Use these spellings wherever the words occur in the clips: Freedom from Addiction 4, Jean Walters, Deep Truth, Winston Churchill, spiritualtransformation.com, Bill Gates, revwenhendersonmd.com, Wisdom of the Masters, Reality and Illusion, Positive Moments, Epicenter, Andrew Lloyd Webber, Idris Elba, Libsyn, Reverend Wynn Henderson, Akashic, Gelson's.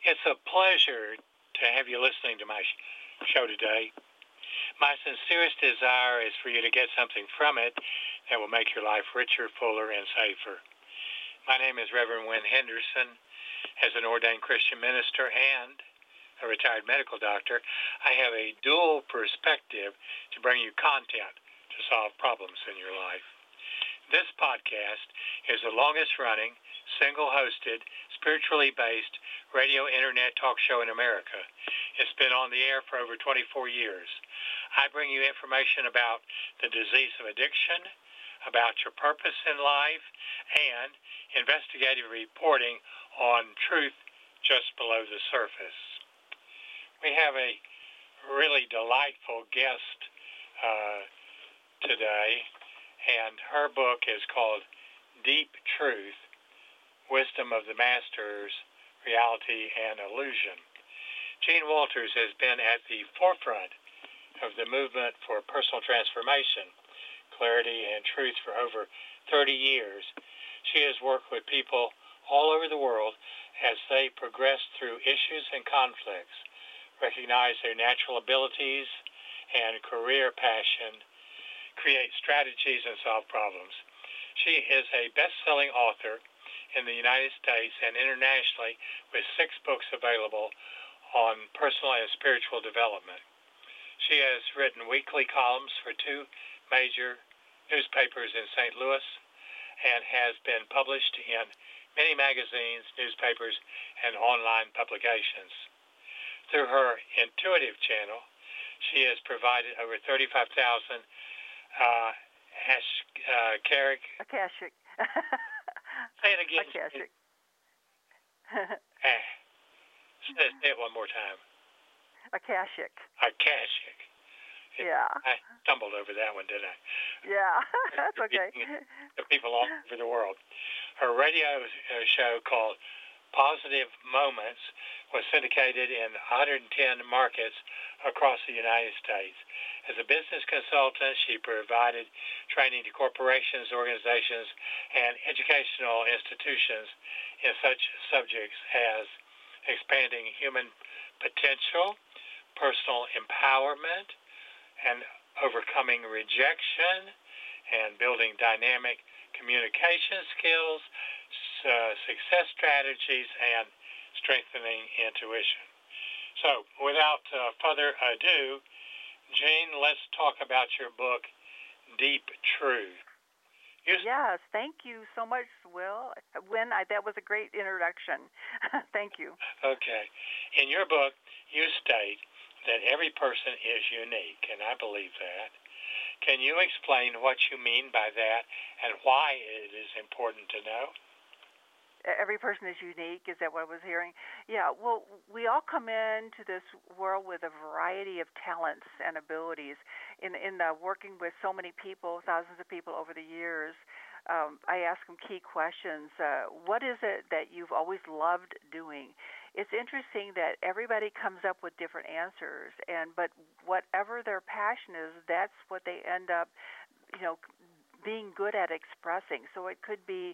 It's a pleasure to have you listening to my show today. My sincerest desire is for you to get something from it that will make your life richer, fuller, and safer. My name is Reverend Wynn Henderson. As an ordained Christian minister and a retired medical doctor, I have a dual perspective to bring you content to solve problems in your life. This podcast is the longest-running, single-hosted, spiritually-based radio internet talk show in America. It's been on the air for over 24 years. I bring you information about the disease of addiction, about your purpose in life, and investigative reporting on truth just below the surface. We have a really delightful guest today, and her book is called Deep Truth, Wisdom of the Masters, Reality and Illusion. Jean Walters has been at the forefront of the movement for personal transformation, clarity, and truth for over 30 years. She has worked with people all over the world as they progress through issues and conflicts, recognize their natural abilities and career passion, create strategies, and solve problems. She is a best-selling author in the United States and internationally with 6 books available on personal and spiritual development. She has written weekly columns for 2 major newspapers in St. Louis and has been published in many magazines, newspapers, and online publications. Through her intuitive channel, she has provided over 35,000 Akashic. Say it again. Akashic. Say it one more time. Akashic. Yeah. I stumbled over that one, didn't I? Yeah, that's okay. The people all over the world. Her radio show called Positive Moments was syndicated in 110 markets across the United States. As a business consultant, she provided training to corporations, organizations, and educational institutions in such subjects as expanding human potential, personal empowerment, and overcoming rejection, and building dynamic communication skills, success strategies, and strengthening intuition. So, without further ado, Jean, let's talk about your book, Deep Truth. Yes, thank you so much, Will. That was a great introduction. Thank you. Okay. In your book, you state that every person is unique, and I believe that. Can you explain what you mean by that and why it is important to know? Every person is unique. Is that what I was hearing? Yeah, well, we all come into this world with a variety of talents and abilities. In working with so many people, thousands of people over the years, I ask them key questions. What is it that you've always loved doing? It's interesting that everybody comes up with different answers, but whatever their passion is, that's what they end up, being good at expressing. So it could be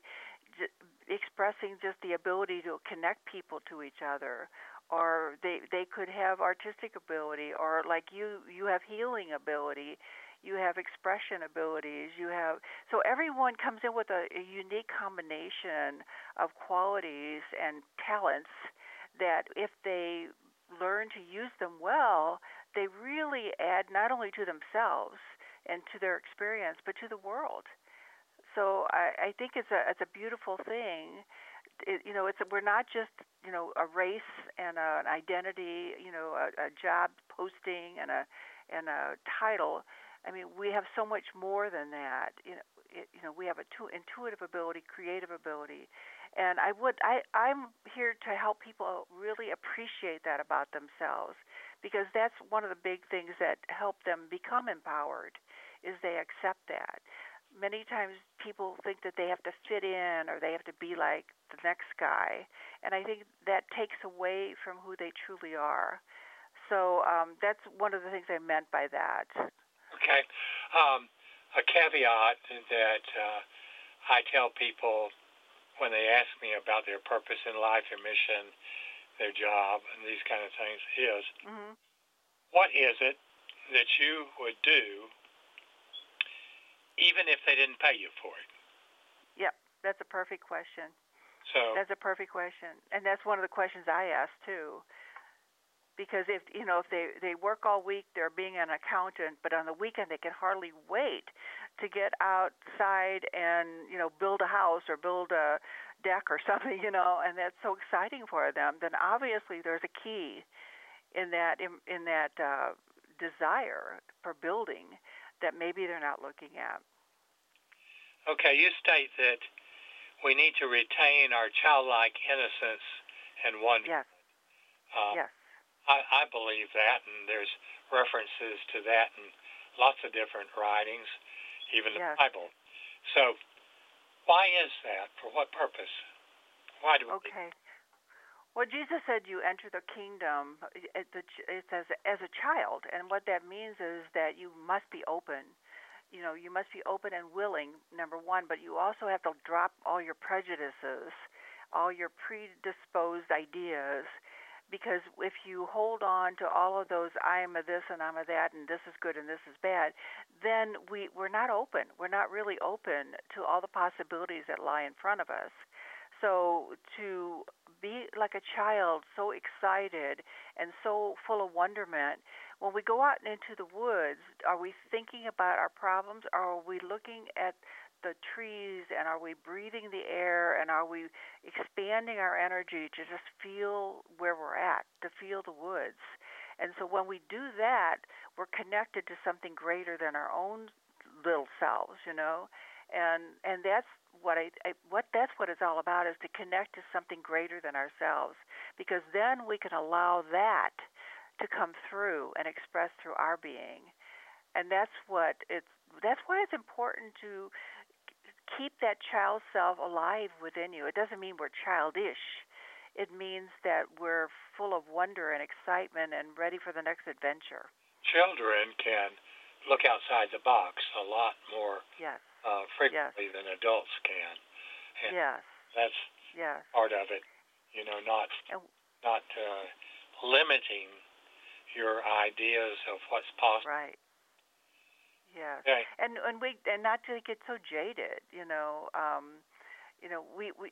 expressing just the ability to connect people to each other, or they could have artistic ability, or like you have healing ability. You have expression abilities. So everyone comes in with a unique combination of qualities and talents that if they learn to use them well, they really add not only to themselves and to their experience, but to the world. So I think it's a beautiful thing. We're not just a race and an identity, a job posting and a title. I mean, we have so much more than that. We have intuitive ability, creative ability, and I'm here to help people really appreciate that about themselves, because that's one of the big things that help them become empowered, is they accept that. Many times people think that they have to fit in or they have to be like the next guy, and I think that takes away from who they truly are. So that's one of the things I meant by that. Okay. A caveat that I tell people when they ask me about their purpose in life, their mission, their job and these kind of things is, what is it that you would do even if they didn't pay you for it? Yep, that's a perfect question. That's a perfect question. And that's one of the questions I ask, too. Because if you know, if they work all week, they're being an accountant, but on the weekend they can hardly wait to get outside and, you know, build a house or build a deck or something, you know, and that's so exciting for them. Then obviously there's a key in that desire for building that maybe they're not looking at. Okay, you state that we need to retain our childlike innocence and wonder. Yes. Yes. I believe that, and there's references to that in lots of different writings, even the Bible. So why is that? For what purpose? Why do we Well, Jesus said you enter the kingdom, it says, as a child, and what that means is that you must be open. You know, you must be open and willing, number one, but you also have to drop all your prejudices, all your predisposed ideas. Because if you hold on to all of those, I am a this and I'm a that and this is good and this is bad, then we're not open. We're not really open to all the possibilities that lie in front of us. So to be like a child, so excited and so full of wonderment, when we go out into the woods, are we thinking about our problems? Or are we looking at the trees, and are we breathing the air, and are we expanding our energy to just feel where we're at, to feel the woods? And so when we do that, we're connected to something greater than our own little selves, you know, and that's what that's what it's all about, is to connect to something greater than ourselves, because then we can allow that to come through and express through our being. And that's why it's important to keep that child self alive within you. It doesn't mean we're childish. It means that we're full of wonder and excitement and ready for the next adventure. Children can look outside the box a lot more frequently than adults can. And that's part of it. You know, not limiting your ideas of what's possible. Right. Yes, right. and not to get so jaded, we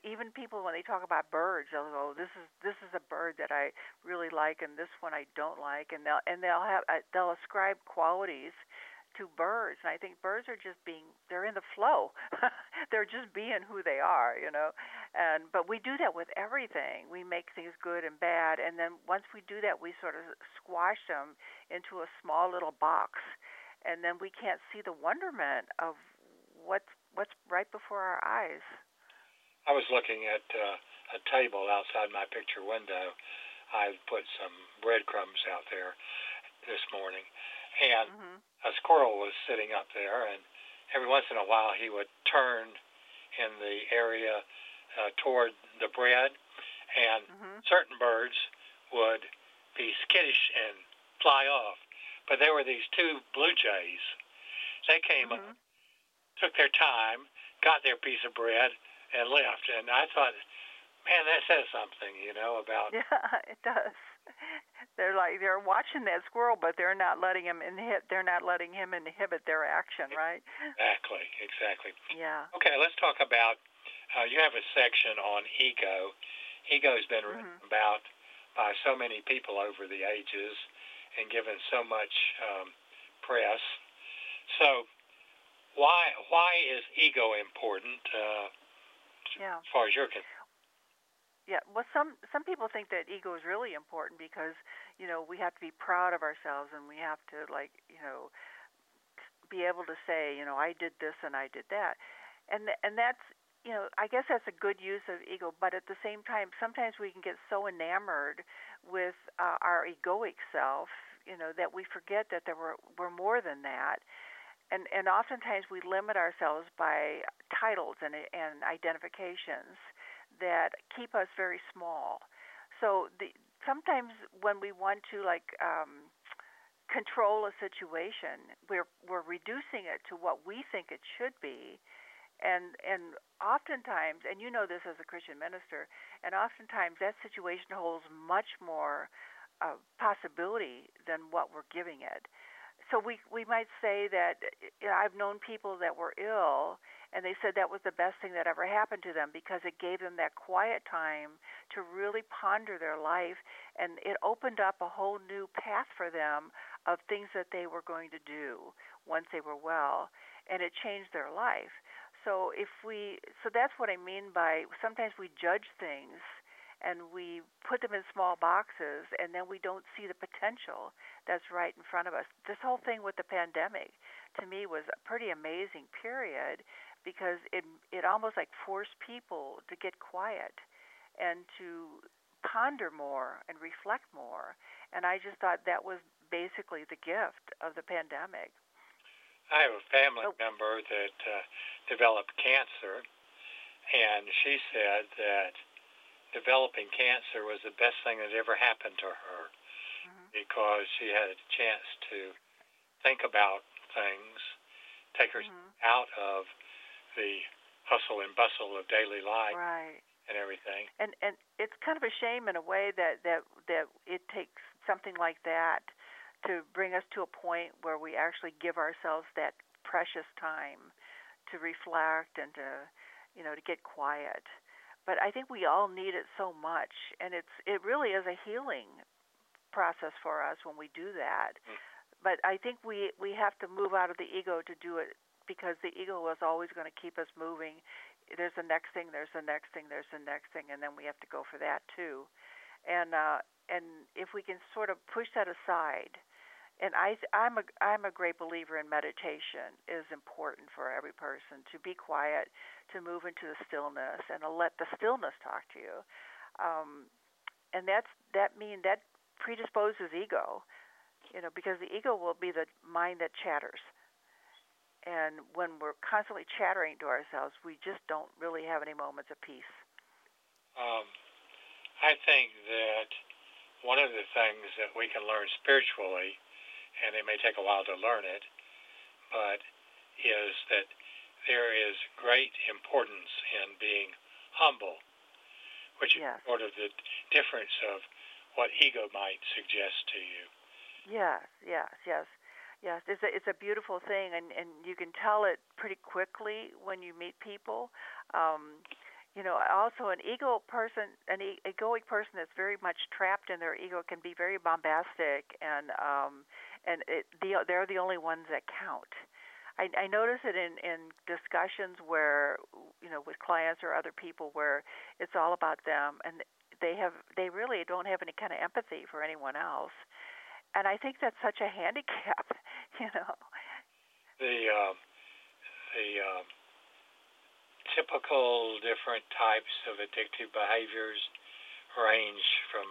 even people when they talk about birds, they'll go, this is a bird that I really like, and this one I don't like, and they'll ascribe qualities to birds, and I think birds are just they're in the flow, they're just being who they are, you know, but we do that with everything. We make things good and bad, and then once we do that, we sort of squash them into a small little box. And then we can't see the wonderment of what's right before our eyes. I was looking at a table outside my picture window. I put some breadcrumbs out there this morning, and a squirrel was sitting up there. And every once in a while, he would turn in the area toward the bread, and certain birds would be skittish and fly off. But there were these two blue jays. They came up, took their time, got their piece of bread, and left. And I thought, man, that says something, you know, about... Yeah, it does. They're watching that squirrel, but they're not letting him inhibit their action, right? Exactly. Yeah. Okay, let's talk about... you have a section on ego. Ego's been written about by so many people over the ages, and given so much press. So why is ego important as far as you're concerned? Yeah, well, some people think that ego is really important because, you know, we have to be proud of ourselves and we have to, like, you know, be able to say, you know, I did this and I did that. And that's, you know, I guess that's a good use of ego, but at the same time, sometimes we can get so enamored with our egoic self, you know, that we forget that we're more than that, and oftentimes we limit ourselves by titles and identifications that keep us very small. So sometimes when we want to control a situation, we're reducing it to what we think it should be, And oftentimes, and you know this as a Christian minister, and oftentimes that situation holds much more possibility than what we're giving it. So we might say that, you know, I've known people that were ill, and they said that was the best thing that ever happened to them because it gave them that quiet time to really ponder their life, and it opened up a whole new path for them of things that they were going to do once they were well, and it changed their life. So so that's what I mean by sometimes we judge things and we put them in small boxes, and then we don't see the potential that's right in front of us. This whole thing with the pandemic, to me, was a pretty amazing period because it almost like forced people to get quiet and to ponder more and reflect more. And I just thought that was basically the gift of the pandemic. I have a family member that developed cancer, and she said that developing cancer was the best thing that ever happened to her, mm-hmm. because she had a chance to think about things, take her mm-hmm. out of the hustle and bustle of daily life, right. and everything. And it's kind of a shame in a way that it takes something like that to bring us to a point where we actually give ourselves that precious time to reflect and to, you know, to get quiet. But I think we all need it so much, and it really is a healing process for us when we do that. Mm. But I think we have to move out of the ego to do it, because the ego is always going to keep us moving. There's the next thing, there's the next thing, there's the next thing, and then we have to go for that too. And if we can sort of push that aside. And I'm a great believer in meditation. It is important for every person to be quiet, to move into the stillness, and to let the stillness talk to you. And that predisposes ego, you know, because the ego will be the mind that chatters. And when we're constantly chattering to ourselves, we just don't really have any moments of peace. I think that one of the things that we can learn spiritually, and it may take a while to learn it, but is that there is great importance in being humble, which yes. is sort of the difference of what ego might suggest to you. Yes. It's a beautiful thing, and you can tell it pretty quickly when you meet people. You know, also an egoic person that's very much trapped in their ego can be very bombastic, and they're the only ones that count. I notice it in discussions where, you know, with clients or other people, where it's all about them, and they really don't have any kind of empathy for anyone else. And I think that's such a handicap, you know. The typical different types of addictive behaviors range from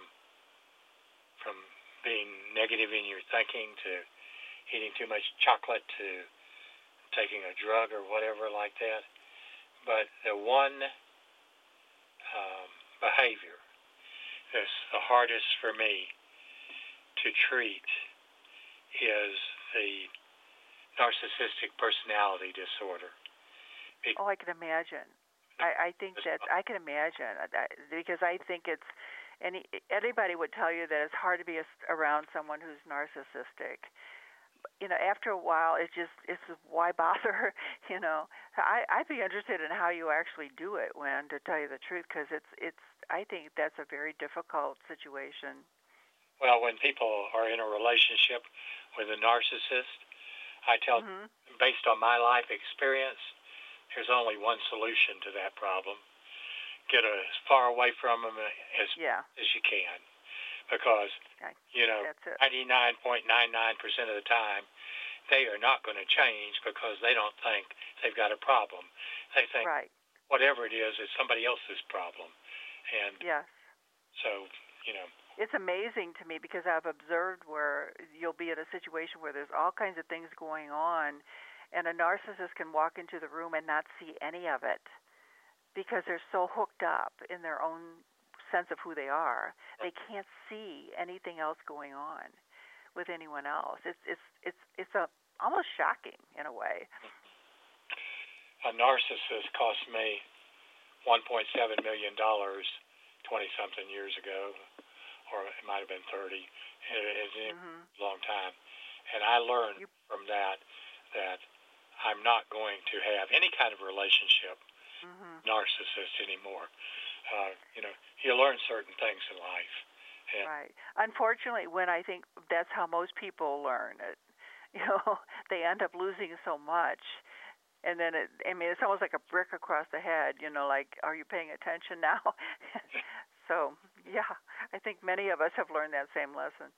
being negative in your thinking to eating too much chocolate to taking a drug or whatever like that. But the one behavior that's the hardest for me to treat is the narcissistic personality disorder. Oh, I can imagine. I think that's, I can imagine, because I think it's, anybody would tell you that it's hard to be around someone who's narcissistic. You know, after a while, it's why bother, you know. I'd be interested in how you actually do it, Wynn, to tell you the truth, because I think that's a very difficult situation. Well, when people are in a relationship with a narcissist, I tell, mm-hmm. based on my life experience, there's only one solution to that problem. Get as far away from them as you can, because, you know, 99.99% of the time, they are not going to change because they don't think they've got a problem. They think right. whatever it is somebody else's problem. And yes. so, you know. It's amazing to me, because I've observed where you'll be in a situation where there's all kinds of things going on, and a narcissist can walk into the room and not see any of it, because they're so hooked up in their own sense of who they are. They can't see anything else going on with anyone else. It's almost shocking in a way. a narcissist cost me $1.7 million 20-something years ago, or it might have been 30. It's a long time. And I learned from that I'm not going to have any kind of relationship narcissist anymore. You learn certain things in life. And right. Unfortunately, when I think that's how most people learn it, they end up losing so much. And then it's almost like a brick across the head, like, are you paying attention now? So, yeah, I think many of us have learned that same lesson.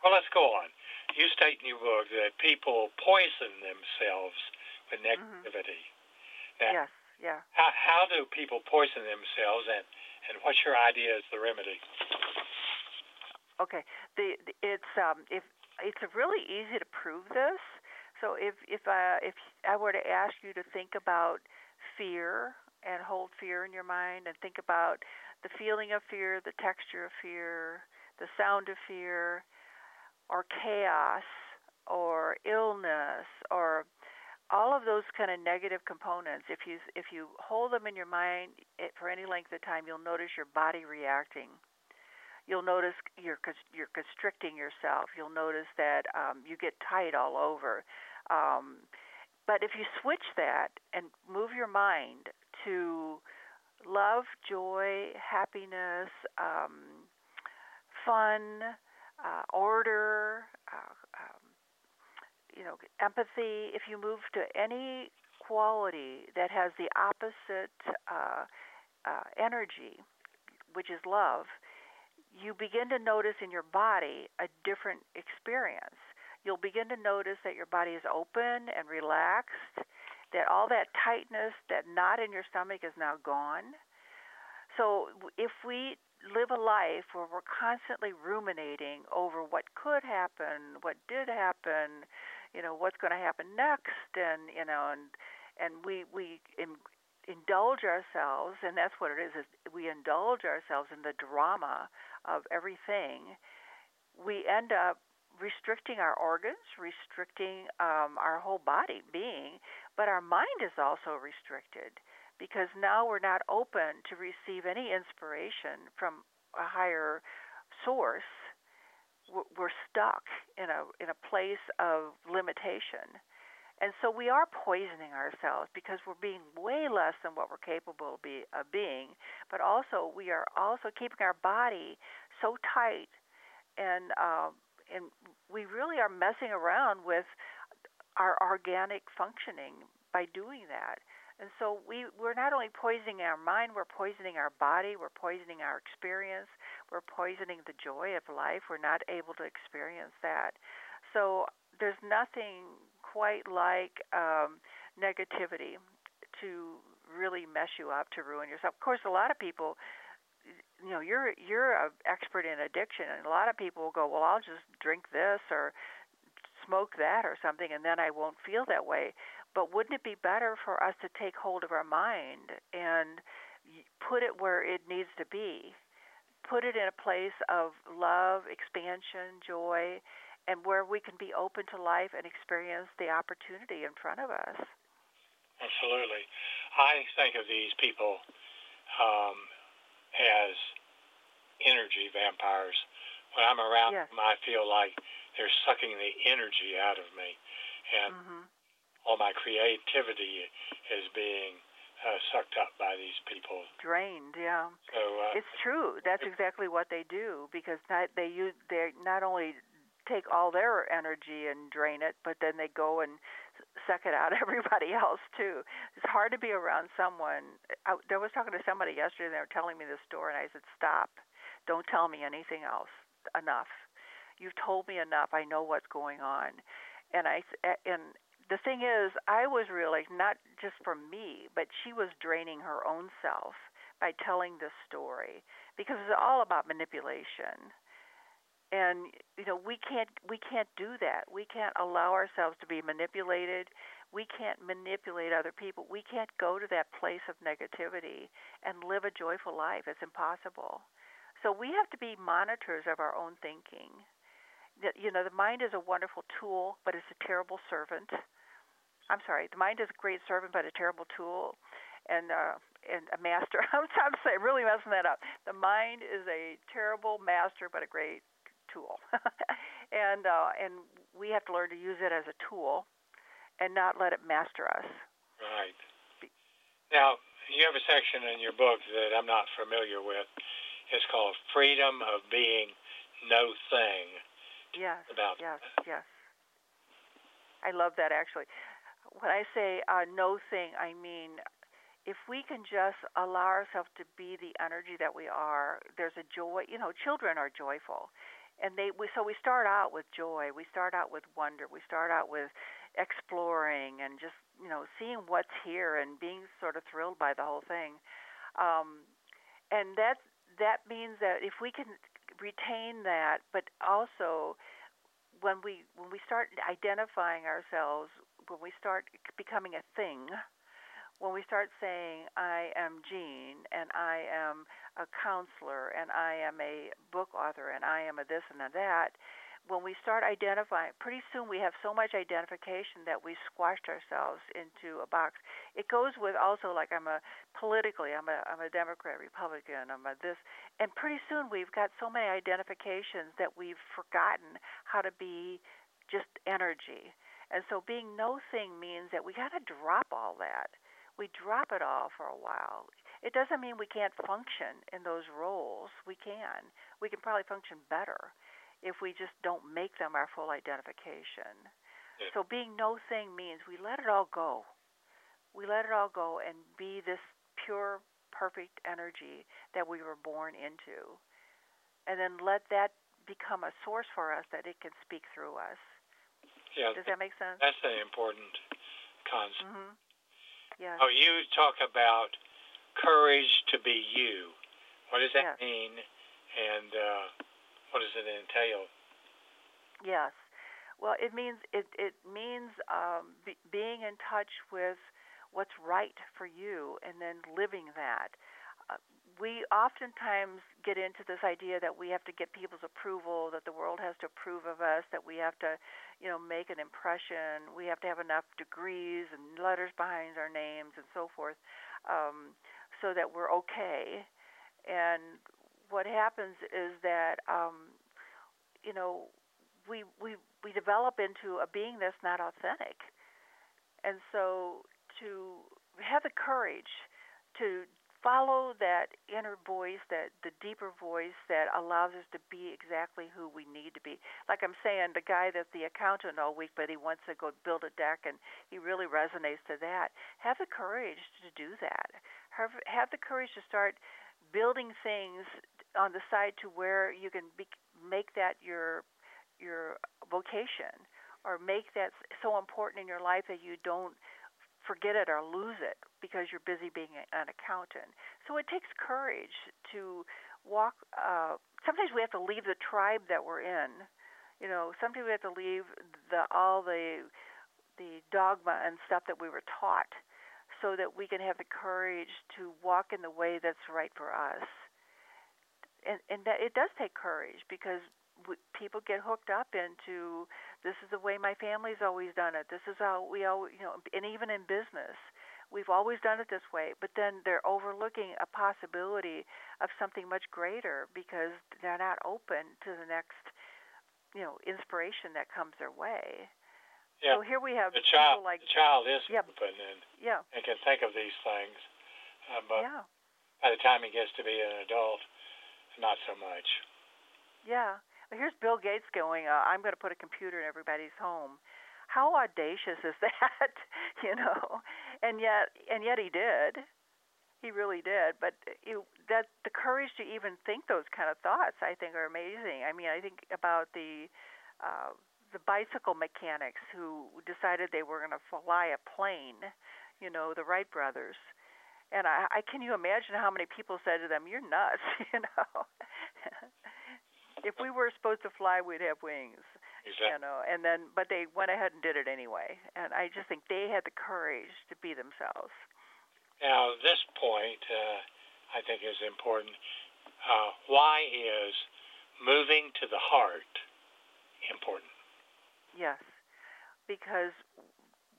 Well, let's go on. You state in your book that people poison themselves with negativity. Now, yes, yeah. How do people poison themselves, and what's your idea as the remedy? Okay, it's really easy to prove this. So if I were to ask you to think about fear and hold fear in your mind, and think about the feeling of fear, the texture of fear, the sound of fear, or chaos, or illness, or all of those kind of negative components, if you hold them in your mind for any length of time, you'll notice your body reacting. You'll notice you're constricting yourself. You'll notice that you get tight all over. But if you switch that and move your mind to love, joy, happiness, fun, order, empathy, if you move to any quality that has the opposite energy, which is love, you begin to notice in your body a different experience. You'll begin to notice that your body is open and relaxed, that all that tightness, that knot in your stomach is now gone. So if we live a life where we're constantly ruminating over what could happen, what did happen, what's going to happen next, and we indulge ourselves, and that's what it is we indulge ourselves in the drama of everything, we end up restricting our organs, restricting our whole body being, but our mind is also restricted, because now we're not open to receive any inspiration from a higher source. We're stuck in a place of limitation. And so we are poisoning ourselves, because we're being way less than what we're capable of being, but also we are also keeping our body so tight, and we really are messing around with our organic functioning by doing that. And so we're not only poisoning our mind, we're poisoning our body, we're poisoning our experience, we're poisoning the joy of life. We're not able to experience that. So there's nothing quite like negativity to really mess you up, to ruin yourself. Of course, a lot of people, you're an expert in addiction, and a lot of people will go, well, I'll just drink this or smoke that or something, and then I won't feel that way. But wouldn't it be better for us to take hold of our mind and put it where it needs to be? Put it in a place of love, expansion, joy, and where we can be open to life and experience the opportunity in front of us. Absolutely. I think of these people as energy vampires. When I'm around them, I feel like they're sucking the energy out of me. And all my creativity is being sucked up by these people. Drained, yeah. So, it's true. That's exactly what they do, because they not only take all their energy and drain it, but then they go and suck it out everybody else, too. It's hard to be around someone. I was talking to somebody yesterday, and they were telling me this story, and I said, stop. Don't tell me anything else. Enough. You've told me enough. I know what's going on. And the thing is, I was realizing, not just for me, but she was draining her own self by telling this story, because it's all about manipulation. And we can't do that. We can't allow ourselves to be manipulated. We can't manipulate other people. We can't go to that place of negativity and live a joyful life. It's impossible. So we have to be monitors of our own thinking. The mind is a wonderful tool, but it's a terrible servant. I'm sorry, the mind is a great servant but a terrible tool and a master. I'm sorry, really messing that up. The mind is a terrible master but a great tool. and we have to learn to use it as a tool and not let it master us. Right. Now, you have a section in your book that I'm not familiar with. It's called Freedom of Being No Thing. Yes, about yes, that. Yes. I love that, actually. When I say no thing, I mean if we can just allow ourselves to be the energy that we are, there's a joy. You know, children are joyful. And we start out with joy. We start out with wonder. We start out with exploring and just, you know, seeing what's here and being sort of thrilled by the whole thing. And that means that if we can retain that, but also when we start identifying ourselves, when we start becoming a thing, when we start saying, I am Jean, and I am a counselor, and I am a book author, and I am a this and a that, when we start identifying, pretty soon we have so much identification that we squashed ourselves into a box. It goes with also, like, I'm a Democrat, Republican, I'm a this. And pretty soon we've got so many identifications that we've forgotten how to be just energy. And so being no thing means that we got to drop all that. We drop it all for a while. It doesn't mean we can't function in those roles. We can. We can probably function better if we just don't make them our full identification. Yeah. So being no thing means we let it all go. We let it all go and be this pure, perfect energy that we were born into. And then let that become a source for us that it can speak through us. Yeah, does that make sense? That's an important concept. Mm-hmm. Yes. Oh, you talk about courage to be you. What does that yes. mean, and what does it entail? Yes. Well, it means being in touch with what's right for you and then living that. We oftentimes get into this idea that we have to get people's approval, that the world has to approve of us, that we have to, you know, make an impression, we have to have enough degrees and letters behind our names and so forth, so that we're okay. And what happens is that, you know, we develop into a being that's not authentic. And so to have the courage to follow that inner voice, that the deeper voice that allows us to be exactly who we need to be. Like I'm saying, the guy that's the accountant all week, but he wants to go build a deck, and he really resonates to that. Have the courage to do that. Have the courage to start building things on the side to where you can make that your vocation, or make that so important in your life that you don't forget it or lose it because you're busy being an accountant. So it takes courage to walk. Sometimes we have to leave the tribe that we're in. You know, sometimes we have to leave all the dogma and stuff that we were taught, so that we can have the courage to walk in the way that's right for us. And that it does take courage, because people get hooked up into, this is the way my family's always done it. This is how we always, you know, and even in business, we've always done it this way. But then they're overlooking a possibility of something much greater because they're not open to the next, you know, inspiration that comes their way. Yeah. So here we have the child is yeah. open and can think of these things, but yeah. by the time he gets to be an adult, not so much. Yeah. Here's Bill Gates going, I'm going to put a computer in everybody's home. How audacious is that, you know? And yet he did. He really did. But the courage to even think those kind of thoughts, I think, are amazing. I mean, I think about the bicycle mechanics who decided they were going to fly a plane, you know, the Wright brothers. And I can you imagine how many people said to them, you're nuts, you know? If we were supposed to fly, we'd have wings, exactly. You know. And then, but they went ahead and did it anyway. And I just think they had the courage to be themselves. Now, this point I think is important. Why is moving to the heart important? Yes, because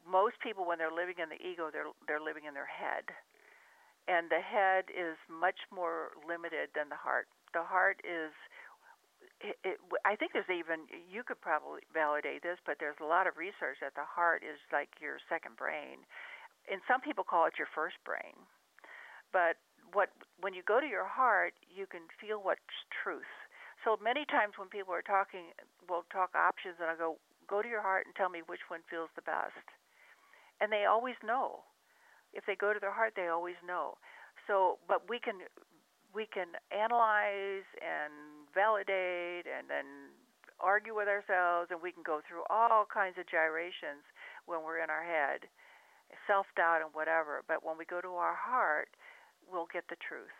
most people, when they're living in the ego, they're living in their head. And the head is much more limited than the heart. The heart is, I think there's even, you could probably validate this, but there's a lot of research that the heart is like your second brain. And some people call it your first brain. But when you go to your heart, you can feel what's truth. So many times when people are talking, we'll talk options, and I'll go to your heart and tell me which one feels the best. And they always know. If they go to their heart, they always know. So, but we can analyze and validate and then argue with ourselves, and we can go through all kinds of gyrations when we're in our head, self-doubt and whatever. But when we go to our heart, we'll get the truth.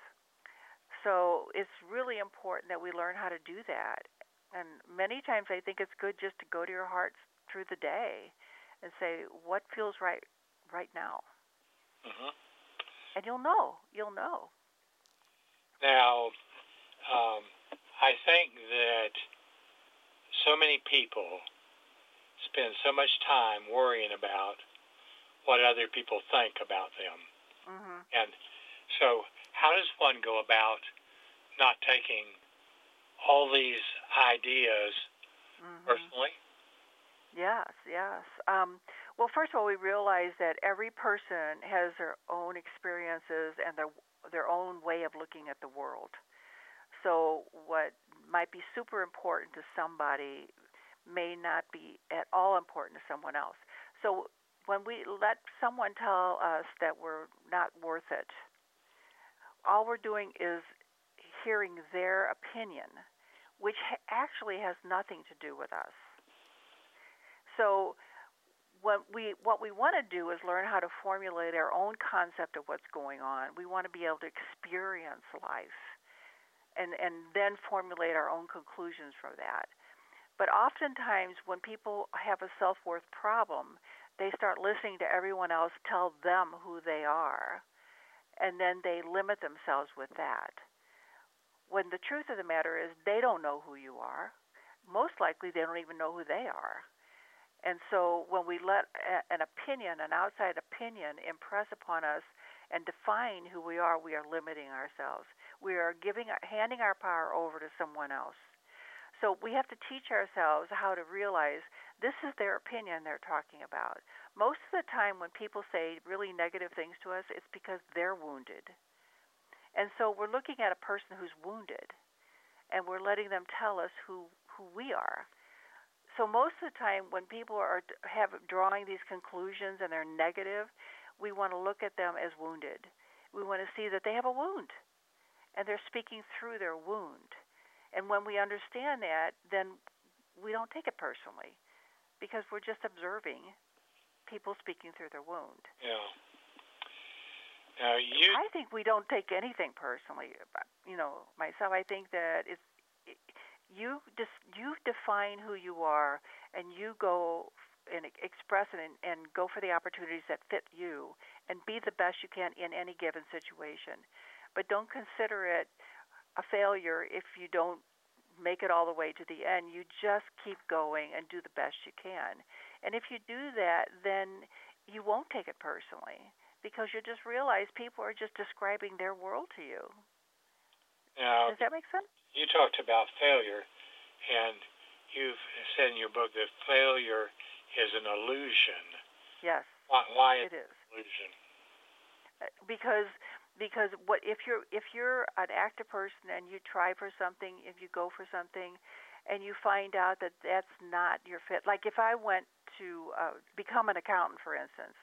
So it's really important that we learn how to do that. And many times I think it's good just to go to your heart through the day and say, what feels right now? Mm-hmm. And you'll know. Now, I think that so many people spend so much time worrying about what other people think about them. Mm-hmm. And so how does one go about not taking all these ideas mm-hmm. personally? Yes. Well, first of all, we realize that every person has their own experiences and their own way of looking at the world. So what might be super important to somebody may not be at all important to someone else. So when we let someone tell us that we're not worth it, all we're doing is hearing their opinion, which actually has nothing to do with us. So what we want to do is learn how to formulate our own concept of what's going on. We want to be able to experience life and then formulate our own conclusions from that. But oftentimes when people have a self-worth problem, they start listening to everyone else tell them who they are, and then they limit themselves with that. When the truth of the matter is they don't know who you are. Most likely they don't even know who they are. And so when we let an outside opinion, impress upon us and define who we are limiting ourselves. We are handing our power over to someone else. So we have to teach ourselves how to realize this is their opinion they're talking about. Most of the time when people say really negative things to us, it's because they're wounded. And so we're looking at a person who's wounded, and we're letting them tell us who we are. So most of the time when people have drawing these conclusions and they're negative, we want to look at them as wounded. We want to see that they have a wound, and they're speaking through their wound. And when we understand that, then we don't take it personally because we're just observing people speaking through their wound. Yeah. Now I think we don't take anything personally. You know, myself, I think that it's... You define who you are, and you go and express it and go for the opportunities that fit you and be the best you can in any given situation. But don't consider it a failure if you don't make it all the way to the end. You just keep going and do the best you can. And if you do that, then you won't take it personally because you just realize people are just describing their world to you. Now, does that make sense? You talked about failure, and you've said in your book that failure is an illusion. Yes. Why is it an illusion? Because what if you're an active person and you try for something, if you go for something, and you find out that that's not your fit. Like if I went to become an accountant, for instance,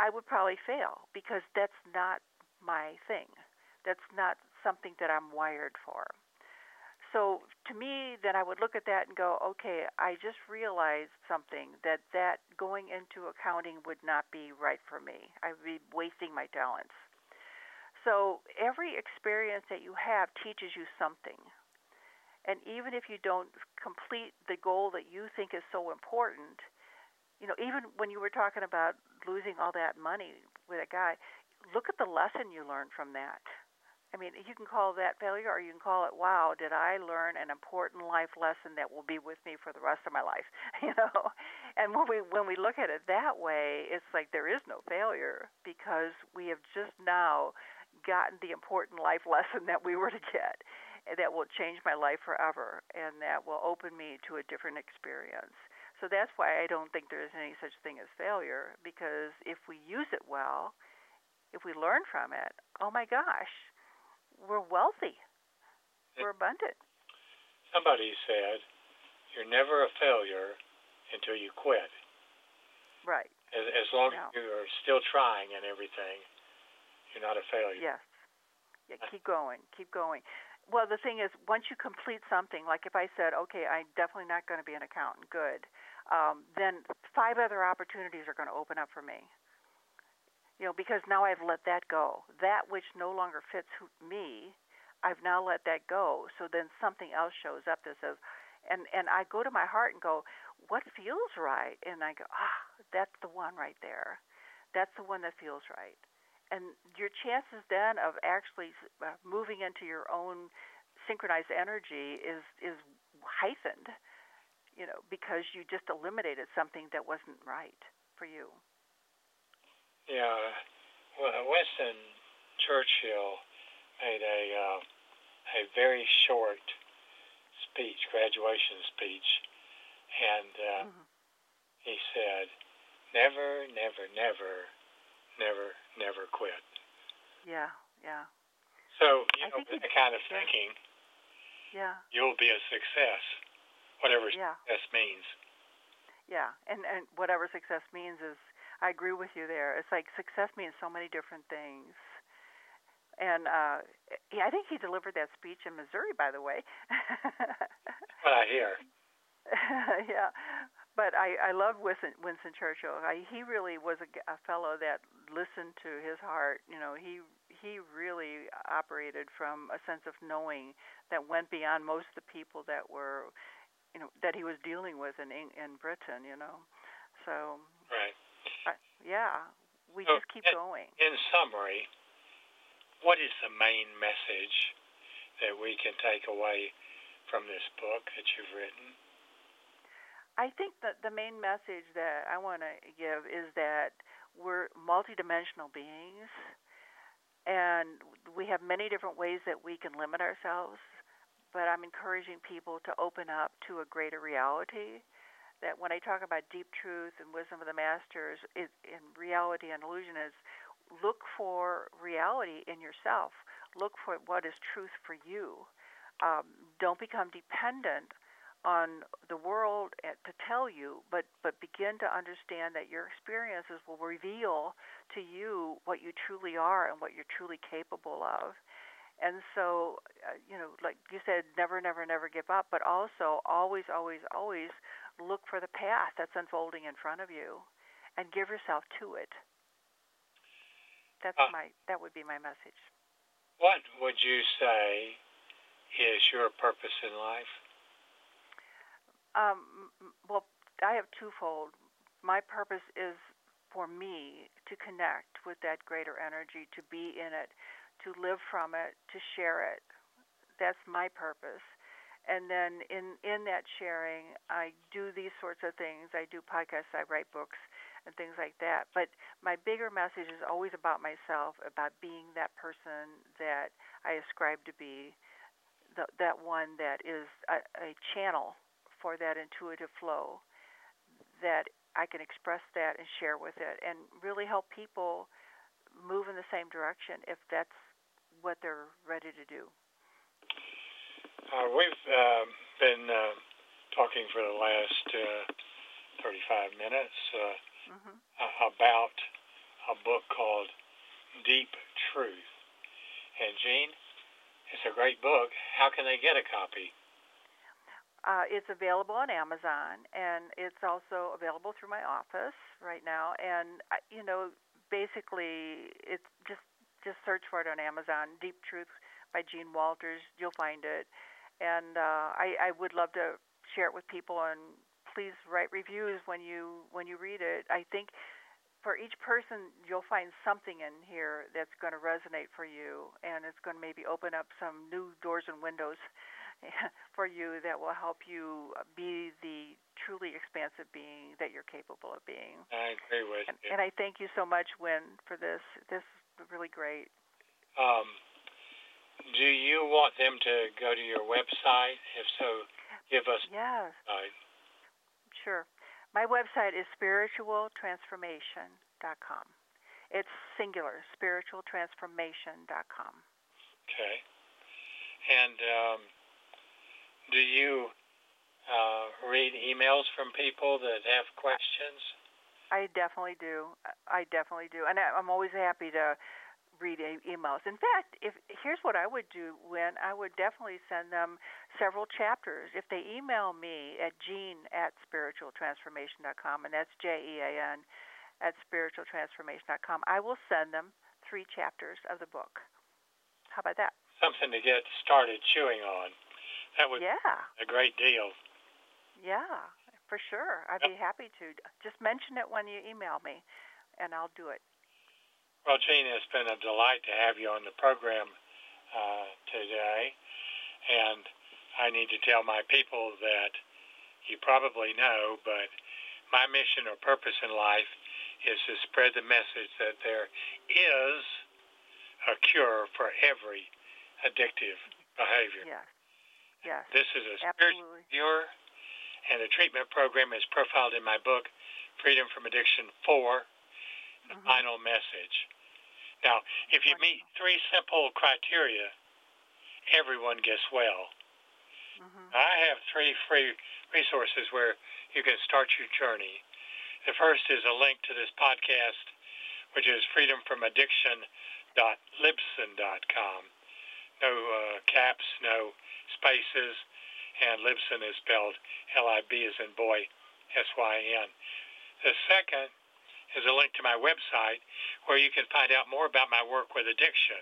I would probably fail because that's not my thing. That's not something that I'm wired for. So to me, then I would look at that and go, okay, I just realized something, that going into accounting would not be right for me. I'd be wasting my talents. So every experience that you have teaches you something. And even if you don't complete the goal that you think is so important, you know, even when you were talking about losing all that money with a guy, look at the lesson you learned from that. I mean, you can call that failure, or you can call it, wow, did I learn an important life lesson that will be with me for the rest of my life, you know? And when we look at it that way, it's like there is no failure, because we have just now gotten the important life lesson that we were to get, that will change my life forever, and that will open me to a different experience. So that's why I don't think there is any such thing as failure, because if we use it well, if we learn from it, oh my gosh, we're wealthy. We're abundant. Somebody said, you're never a failure until you quit. Right. As long as you are still trying and everything, you're not a failure. Yes. Yeah, keep going. Keep going. Well, the thing is, once you complete something, like if I said, okay, I'm definitely not going to be an accountant, good, then 5 other opportunities are going to open up for me. You know, because now I've let that go. That which no longer fits me, I've now let that go. So then something else shows up that says, and I go to my heart and go, what feels right? And I go, that's the one right there. That's the one that feels right. And your chances then of actually moving into your own synchronized energy is heightened, you know, because you just eliminated something that wasn't right for you. Yeah, well, Winston Churchill made a very short speech, graduation speech, and he said, "Never, never, never." Never, never quit. Yeah, yeah. So, you know, that kind of thinking, you'll be a success, whatever success means. Yeah, and whatever success means is, I agree with you there. It's like success means so many different things. And I think he delivered that speech in Missouri, by the way. That's what I hear. Yeah. But I love Winston Churchill. He really was a fellow that listened to his heart. You know, he really operated from a sense of knowing that went beyond most of the people that were, you know, that he was dealing with in Britain. You know, so right, just keep going. In summary, what is the main message that we can take away from this book that you've written? I think that the main message that I want to give is that we're multidimensional beings, and we have many different ways that we can limit ourselves, but I'm encouraging people to open up to a greater reality. That when I talk about Deep Truth and Wisdom of the Masters and Reality and Illusion is, look for reality in yourself. Look for what is truth for you. Don't become dependent on the world to tell you, but begin to understand that your experiences will reveal to you what you truly are and what you're truly capable of. And so, you know, like you said, never, never, never give up, but also always, always, always look for the path that's unfolding in front of you and give yourself to it. That would be my message. What would you say is your purpose in life? Well, I have twofold. My purpose is for me to connect with that greater energy, to be in it, to live from it, to share it. That's my purpose. And then in that sharing, I do these sorts of things. I do podcasts, I write books, and things like that. But my bigger message is always about myself, about being that person that I ascribe to be, that one that is a channel for that intuitive flow, that I can express that and share with it and really help people move in the same direction if that's what they're ready to do. We've been talking for the last 35 minutes about a book called Deep Truth. And Jean, it's a great book. How can they get a copy? It's available on Amazon, and it's also available through my office right now. And, you know, basically, it's just search for it on Amazon, Deep Truth by Jean Walters. You'll find it. And I would love to share it with people, and please write reviews when you read it. I think for each person, you'll find something in here that's going to resonate for you, and it's going to maybe open up some new doors and windows for you that will help you be the truly expansive being that you're capable of being. I agree with you. And I thank you so much, Wynn, for this. This is really great. Do you want them to go to your website? If so, give us... Yes. Sure. My website is spiritualtransformation.com. It's singular, spiritualtransformation.com. Okay. And do you read emails from people that have questions? I definitely do. And I'm always happy to read emails. In fact, here's what I would do, Wynn. I would definitely send them several chapters. If they email me at jean@spiritualtransformation.com, and that's JEAN@spiritualtransformation.com, I will send them 3 chapters of the book. How about that? Something to get started chewing on. That would be a great deal. Yeah, for sure. I'd be happy to. Just mention it when you email me, and I'll do it. Well, Jean, it's been a delight to have you on the program today, and I need to tell my people that you probably know, but my mission or purpose in life is to spread the message that there is a cure for every addictive behavior. Yes, yes. This is a spiritual cure, and the treatment program is profiled in my book, Freedom from Addiction 4, The final message. Now, if you meet 3 simple criteria, everyone gets well. I have 3 free resources where you can start your journey. The first is a link to this podcast, which is freedomfromaddiction.libsen.com. No caps, no spaces, and Libsyn is spelled L-I-B as in boy, S-Y-N. The second is a link to my website where you can find out more about my work with addiction.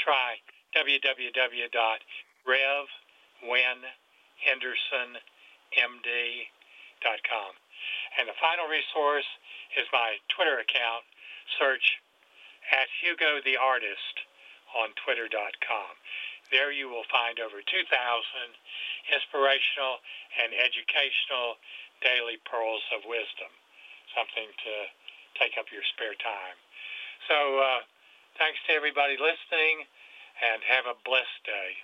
Try www.revwenhendersonmd.com. And the final resource is my Twitter account. Search @HugoTheArtist on Twitter.com. There you will find over 2,000 inspirational and educational daily pearls of wisdom, something to take up your spare time. So thanks to everybody listening, and have a blessed day.